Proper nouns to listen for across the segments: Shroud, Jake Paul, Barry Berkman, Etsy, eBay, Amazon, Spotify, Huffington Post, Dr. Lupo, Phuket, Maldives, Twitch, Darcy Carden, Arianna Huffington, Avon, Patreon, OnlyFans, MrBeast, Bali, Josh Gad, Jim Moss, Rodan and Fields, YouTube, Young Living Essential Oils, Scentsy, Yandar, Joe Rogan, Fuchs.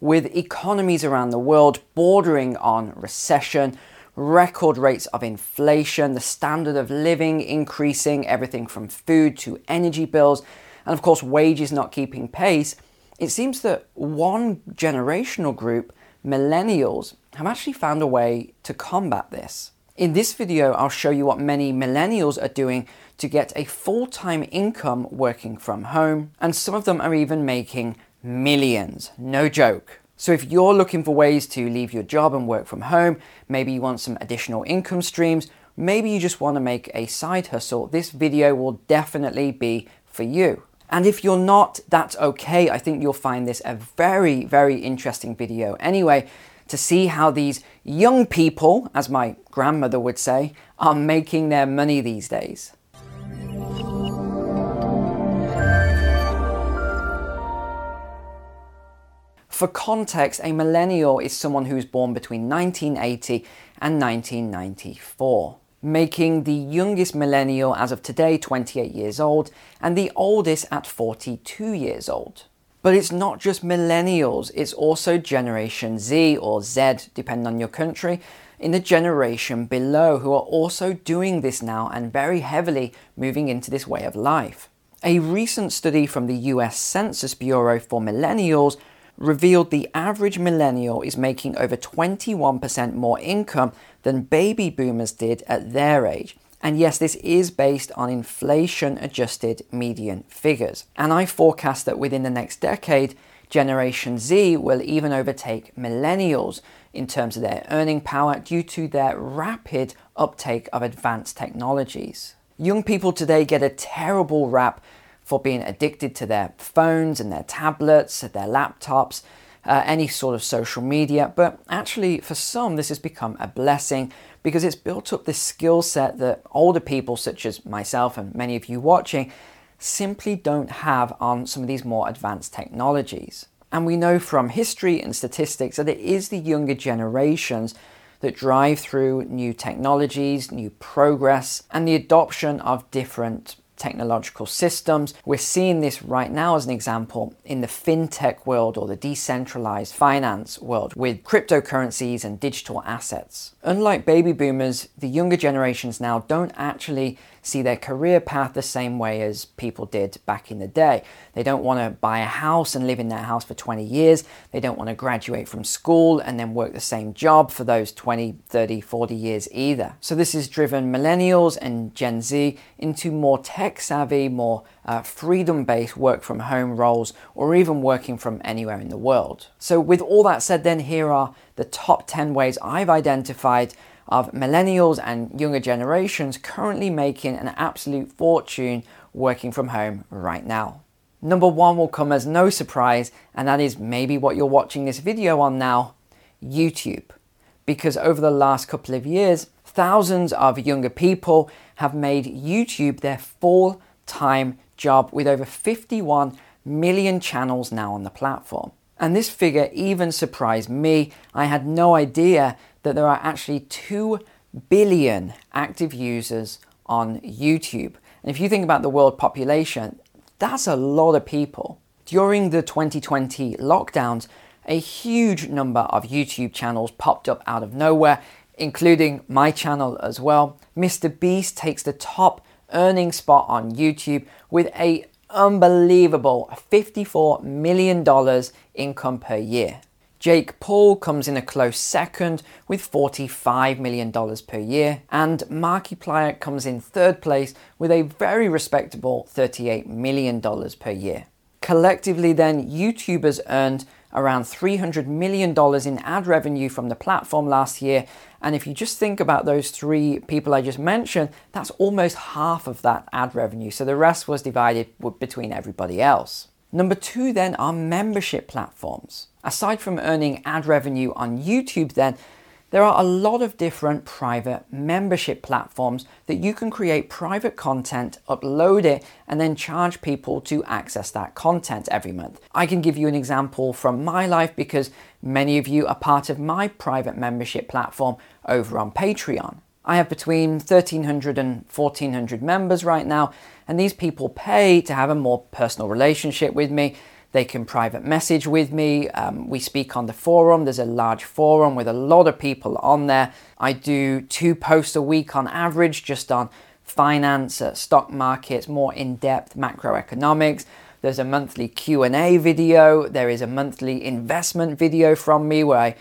with economies around the world bordering on recession, record rates of inflation, the standard of living increasing, everything from food to energy bills, and of course wages not keeping pace, it seems that one generational group, millennials, have actually found a way to combat this. In this video, I'll show you what many millennials are doing to get a full-time income working from home, and some of them are even making millions, no joke. So if you're looking for ways to leave your job and work from home, maybe you want some additional income streams, maybe you just want to make a side hustle, this video will definitely be for you. And if you're not, that's okay. I think you'll find this a very, very interesting video anyway, to see how these young people, as my grandmother would say, are making their money these days. For context, a millennial is someone who was born between 1980 and 1994, making the youngest millennial as of today 28 years old and the oldest at 42 years old. But it's not just millennials, it's also Generation Z or Z, depending on your country, in the generation below who are also doing this now and very heavily moving into this way of life. A recent study from the US Census Bureau for millennials revealed the average millennial is making over 21% more income than baby boomers did at their age. And yes, this is based on inflation-adjusted median figures. And I forecast that within the next decade, Generation Z will even overtake millennials in terms of their earning power due to their rapid uptake of advanced technologies. Young people today get a terrible rap for being addicted to their phones and their tablets, their laptops, any sort of social media. But actually, for some, this has become a blessing because it's built up this skill set that older people, such as myself and many of you watching, simply don't have on some of these more advanced technologies. And we know from history and statistics that it is the younger generations that drive through new technologies, new progress, and the adoption of different technological systems. We're seeing this right now as an example in the fintech world or the decentralized finance world with cryptocurrencies and digital assets. Unlike baby boomers, the younger generations now don't actually see their career path the same way as people did back in the day. They don't want to buy a house and live in that house for 20 years. They don't want to graduate from school and then work the same job for those 20, 30, 40 years either. So this has driven millennials and Gen Z into more tech-savvy, more freedom-based work-from-home roles, or even working from anywhere in the world. So with all that said, then here are the top 10 ways I've identified of millennials and younger generations currently making an absolute fortune working from home right now. Number one will come as no surprise, and that is maybe what you're watching this video on now, YouTube. Because over the last couple of years, thousands of younger people have made YouTube their full-time job with over 51 million channels now on the platform. And this figure even surprised me. I had no idea that there are actually 2 billion active users on YouTube. And if you think about the world population, that's a lot of people. During the 2020 lockdowns, a huge number of YouTube channels popped up out of nowhere, including my channel as well. MrBeast takes the top earning spot on YouTube with an unbelievable $54 million income per year. Jake Paul comes in a close second with $45 million per year, and Markiplier comes in third place with a very respectable $38 million per year. Collectively then, YouTubers earned around $300 million in ad revenue from the platform last year, and if you just think about those 3 people I just mentioned, that's almost half of that ad revenue, so the rest was divided between everybody else. Number 2 then are membership platforms. Aside from earning ad revenue on YouTube then, there are a lot of different private membership platforms that you can create private content, upload it, and then charge people to access that content every month. I can give you an example from my life because many of you are part of my private membership platform over on Patreon. I have between 1,300 and 1,400 members right now, and these people pay to have a more personal relationship with me. They can private message with me. We speak on the forum. There's a large forum with a lot of people on there. I do 2 posts a week on average, just on finance, stock markets, more in-depth macroeconomics. There's a monthly Q&A video. There is a monthly investment video from me where I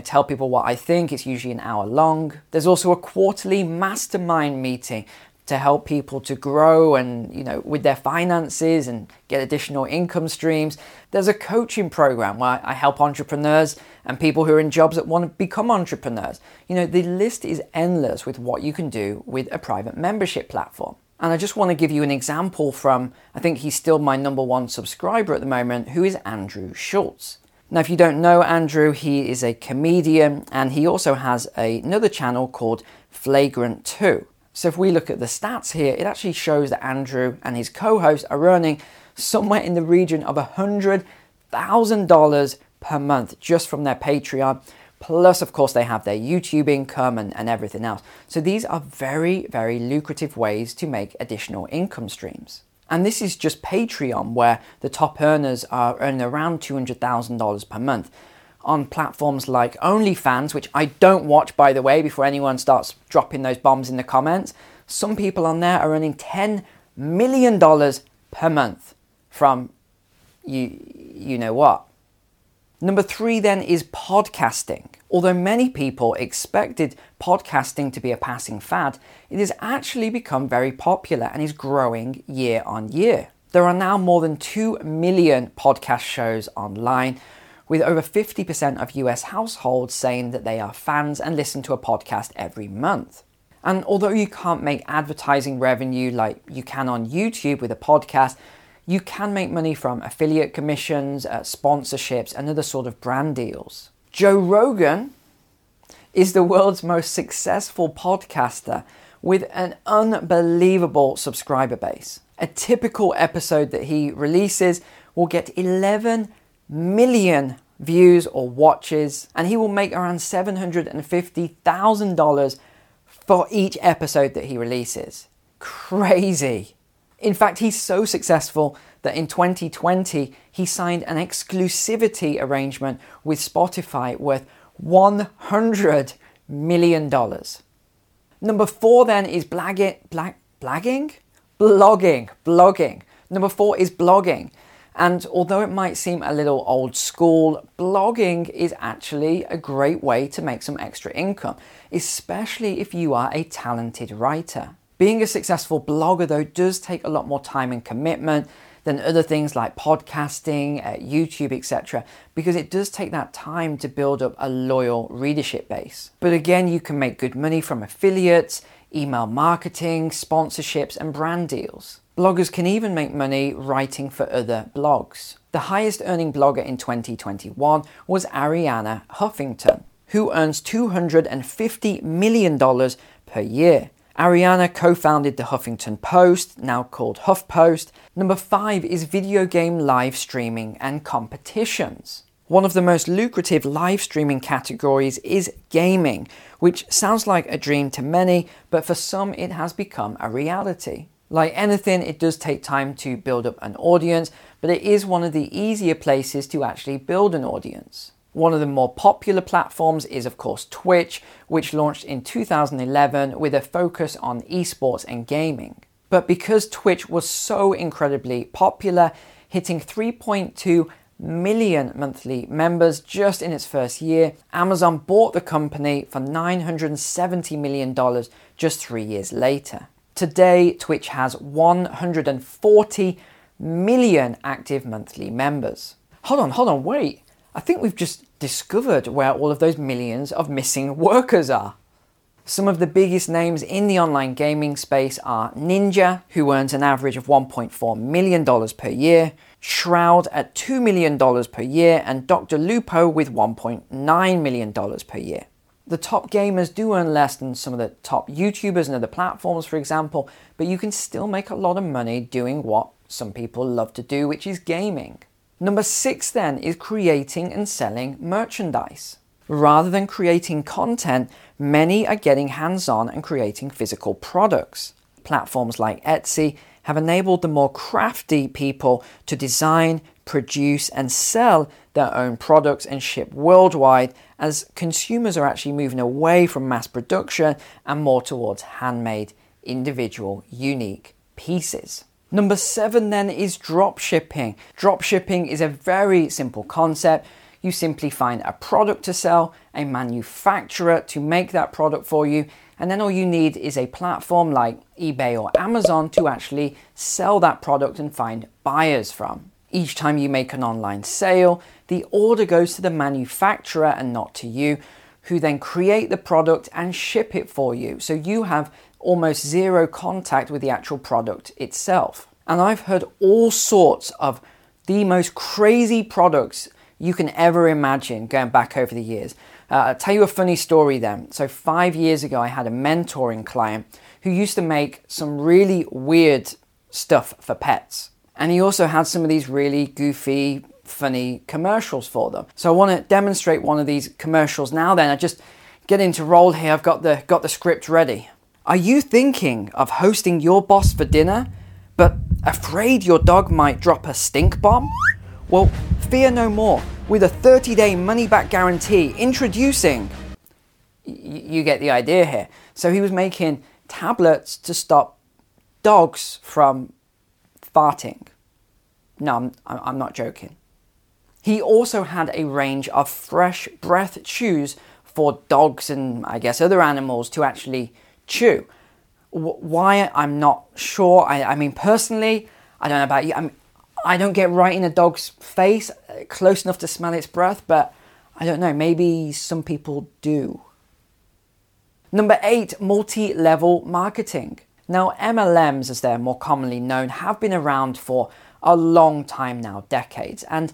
tell people what I think. It's usually an hour long. There's also a quarterly mastermind meeting to help people to grow and, with their finances and get additional income streams. There's a coaching program where I help entrepreneurs and people who are in jobs that want to become entrepreneurs. The list is endless with what you can do with a private membership platform. And I just want to give you an example from, I think he's still my #1 subscriber at the moment, who is Andrew Schultz. Now, if you don't know Andrew, he is a comedian and he also has another channel called Flagrant 2. So if we look at the stats here, it actually shows that Andrew and his co-host are earning somewhere in the region of $100,000 per month just from their Patreon. Plus, of course, they have their YouTube income and everything else. So these are very, very lucrative ways to make additional income streams. And this is just Patreon, where the top earners are earning around $200,000 per month. On platforms like OnlyFans, which I don't watch, by the way, before anyone starts dropping those bombs in the comments, some people on there are earning $10 million per month from you know what. #3 then is podcasting. Although many people expected podcasting to be a passing fad, it has actually become very popular and is growing year on year. There are now more than 2 million podcast shows online, with over 50% of US households saying that they are fans and listen to a podcast every month. And although you can't make advertising revenue like you can on YouTube with a podcast, you can make money from affiliate commissions, sponsorships, and other sort of brand deals. Joe Rogan is the world's most successful podcaster with an unbelievable subscriber base. A typical episode that he releases will get 11 million views or watches, and he will make around $750,000 for each episode that he releases. Crazy. In fact, he's so successful that in 2020, he signed an exclusivity arrangement with Spotify worth $100 million. #4 then is blogging. #4 is blogging. And although it might seem a little old school, blogging is actually a great way to make some extra income, especially if you are a talented writer. Being a successful blogger, though, does take a lot more time and commitment than other things like podcasting, YouTube, etc., because it does take that time to build up a loyal readership base. But again, you can make good money from affiliates, email marketing, sponsorships, and brand deals. Bloggers can even make money writing for other blogs. The highest earning blogger in 2021 was Arianna Huffington, who earns $250 million per year. Arianna co-founded the Huffington Post, now called HuffPost. #5 is video game live streaming and competitions. One of the most lucrative live streaming categories is gaming, which sounds like a dream to many, but for some it has become a reality. Like anything, it does take time to build up an audience, but it is one of the easier places to actually build an audience. One of the more popular platforms is, of course, Twitch, which launched in 2011 with a focus on esports and gaming. But because Twitch was so incredibly popular, hitting 3.2 million monthly members just in its first year, Amazon bought the company for $970 million just 3 years later. Today, Twitch has 140 million active monthly members. Hold on, wait. I think we've just discovered where all of those millions of missing workers are. Some of the biggest names in the online gaming space are Ninja, who earns an average of $1.4 million per year, Shroud at $2 million per year, and Dr. Lupo with $1.9 million per year. The top gamers do earn less than some of the top YouTubers and other platforms, for example, but you can still make a lot of money doing what some people love to do, which is gaming. #6 then is creating and selling merchandise. Rather than creating content, many are getting hands-on and creating physical products. Platforms like Etsy have enabled the more crafty people to design, produce and sell their own products and ship worldwide, as consumers are actually moving away from mass production and more towards handmade, individual, unique pieces. Number 7 then is drop shipping. Drop shipping is a very simple concept. You simply find a product to sell, a manufacturer to make that product for you, and then all you need is a platform like eBay or Amazon to actually sell that product and find buyers from. Each time you make an online sale, the order goes to the manufacturer and not to you, who then create the product and ship it for you. So you have almost zero contact with the actual product itself. And I've heard all sorts of the most crazy products you can ever imagine going back over the years. I'll tell you a funny story then. So 5 years ago, I had a mentoring client who used to make some really weird stuff for pets. And he also had some of these really goofy, funny commercials for them. So I want to demonstrate one of these commercials now then. I just get into roll here. I've got the script ready. Are you thinking of hosting your boss for dinner, but afraid your dog might drop a stink bomb? Well, fear no more. With a 30-day money-back guarantee, introducing... You get the idea here. So he was making tablets to stop dogs from farting. No, I'm not joking. He also had a range of fresh breath chews for dogs and I guess other animals to actually chew. Why? I'm not sure. I mean, personally, I don't know about you. I don't get right in a dog's face close enough to smell its breath, but I don't know. Maybe some people do. Number 8, multi-level marketing. Now, MLMs, as they're more commonly known, have been around for a long time now, decades. And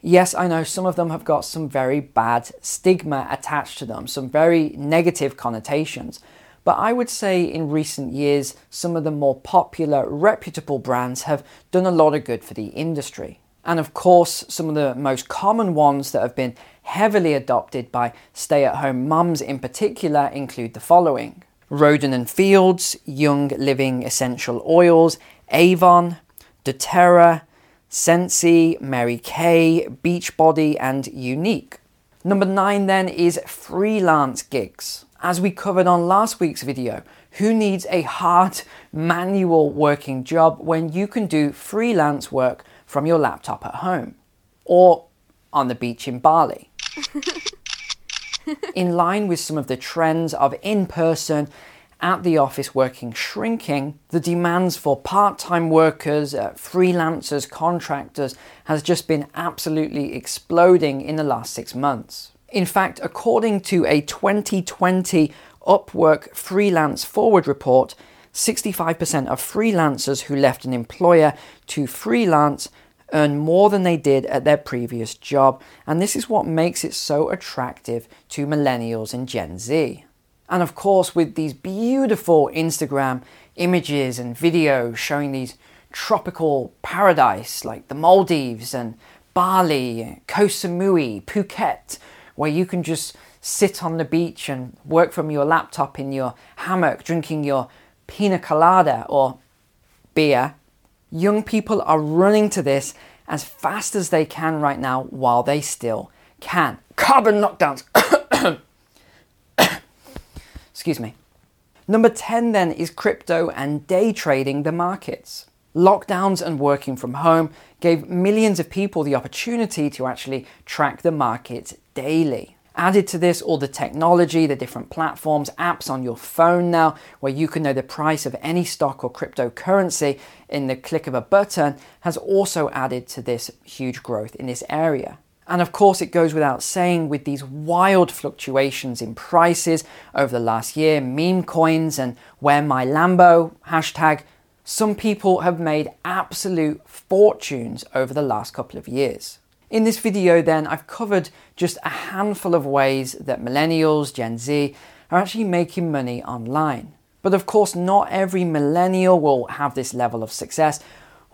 yes, I know some of them have got some very bad stigma attached to them, some very negative connotations. But I would say in recent years, some of the more popular, reputable brands have done a lot of good for the industry. And of course, some of the most common ones that have been heavily adopted by stay-at-home mums in particular include the following: Rodan and Fields, Young Living Essential Oils, Avon, doTERRA, Scentsy, Mary Kay, Beachbody, and Unique. Number 9 then is freelance gigs. As we covered on last week's video, who needs a hard manual working job when you can do freelance work from your laptop at home or on the beach in Bali? In line with some of the trends of in-person, at the office working shrinking, the demands for part-time workers, freelancers, contractors has just been absolutely exploding in the last 6 months. In fact, according to a 2020 Upwork Freelance Forward report, 65% of freelancers who left an employer to freelance earn more than they did at their previous job, and this is what makes it so attractive to millennials and Gen Z. And of course, with these beautiful Instagram images and videos showing these tropical paradise like the Maldives and Bali, Koh Samui, Phuket, where you can just sit on the beach and work from your laptop in your hammock, drinking your pina colada or beer, young people are running to this as fast as they can right now while they still can. Carbon lockdowns. Excuse me. Number 10 then is crypto and day trading the markets. Lockdowns and working from home gave millions of people the opportunity to actually track the markets daily. Added to this, all the technology, the different platforms, apps on your phone now, where you can know the price of any stock or cryptocurrency in the click of a button, has also added to this huge growth in this area. And of course, it goes without saying, with these wild fluctuations in prices over the last year, meme coins and where my Lambo hashtag, some people have made absolute fortunes over the last couple of years. In this video then, I've covered just a handful of ways that millennials, Gen Z, are actually making money online. But of course, not every millennial will have this level of success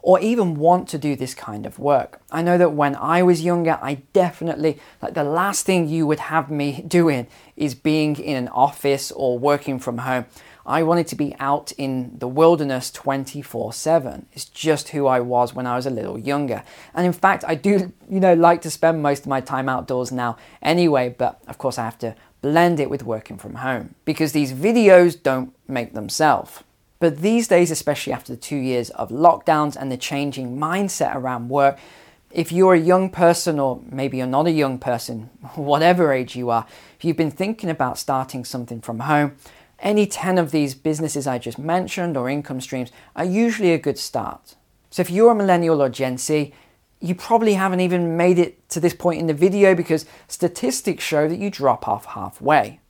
or even want to do this kind of work. I know that when I was younger, I definitely, like the last thing you would have me doing is being in an office or working from home. I wanted to be out in the wilderness 24/7. It's just who I was when I was a little younger. And in fact, I do, like to spend most of my time outdoors now anyway, but of course I have to blend it with working from home because these videos don't make themselves. But these days, especially after the 2 years of lockdowns and the changing mindset around work, if you're a young person, or maybe you're not a young person, whatever age you are, if you've been thinking about starting something from home, any 10 of these businesses I just mentioned or income streams are usually a good start. So if you're a millennial or Gen Z, you probably haven't even made it to this point in the video because statistics show that you drop off halfway.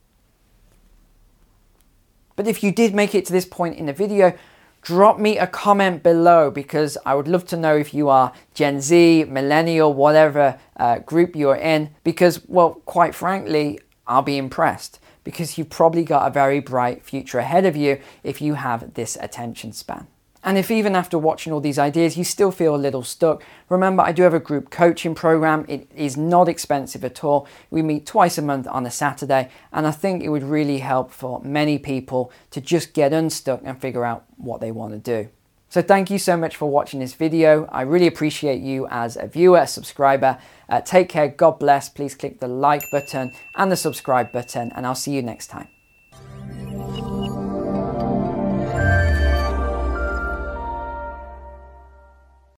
But if you did make it to this point in the video, drop me a comment below because I would love to know if you are Gen Z, millennial, whatever group you're in, because, well, quite frankly, I'll be impressed because you've probably got a very bright future ahead of you if you have this attention span. And if even after watching all these ideas, you still feel a little stuck, remember I do have a group coaching program. It is not expensive at all. We meet twice a month on a Saturday, and I think it would really help for many people to just get unstuck and figure out what they want to do. So thank you so much for watching this video. I really appreciate you as a viewer, a subscriber. Take care, God bless. Please click the like button and the subscribe button, and I'll see you next time.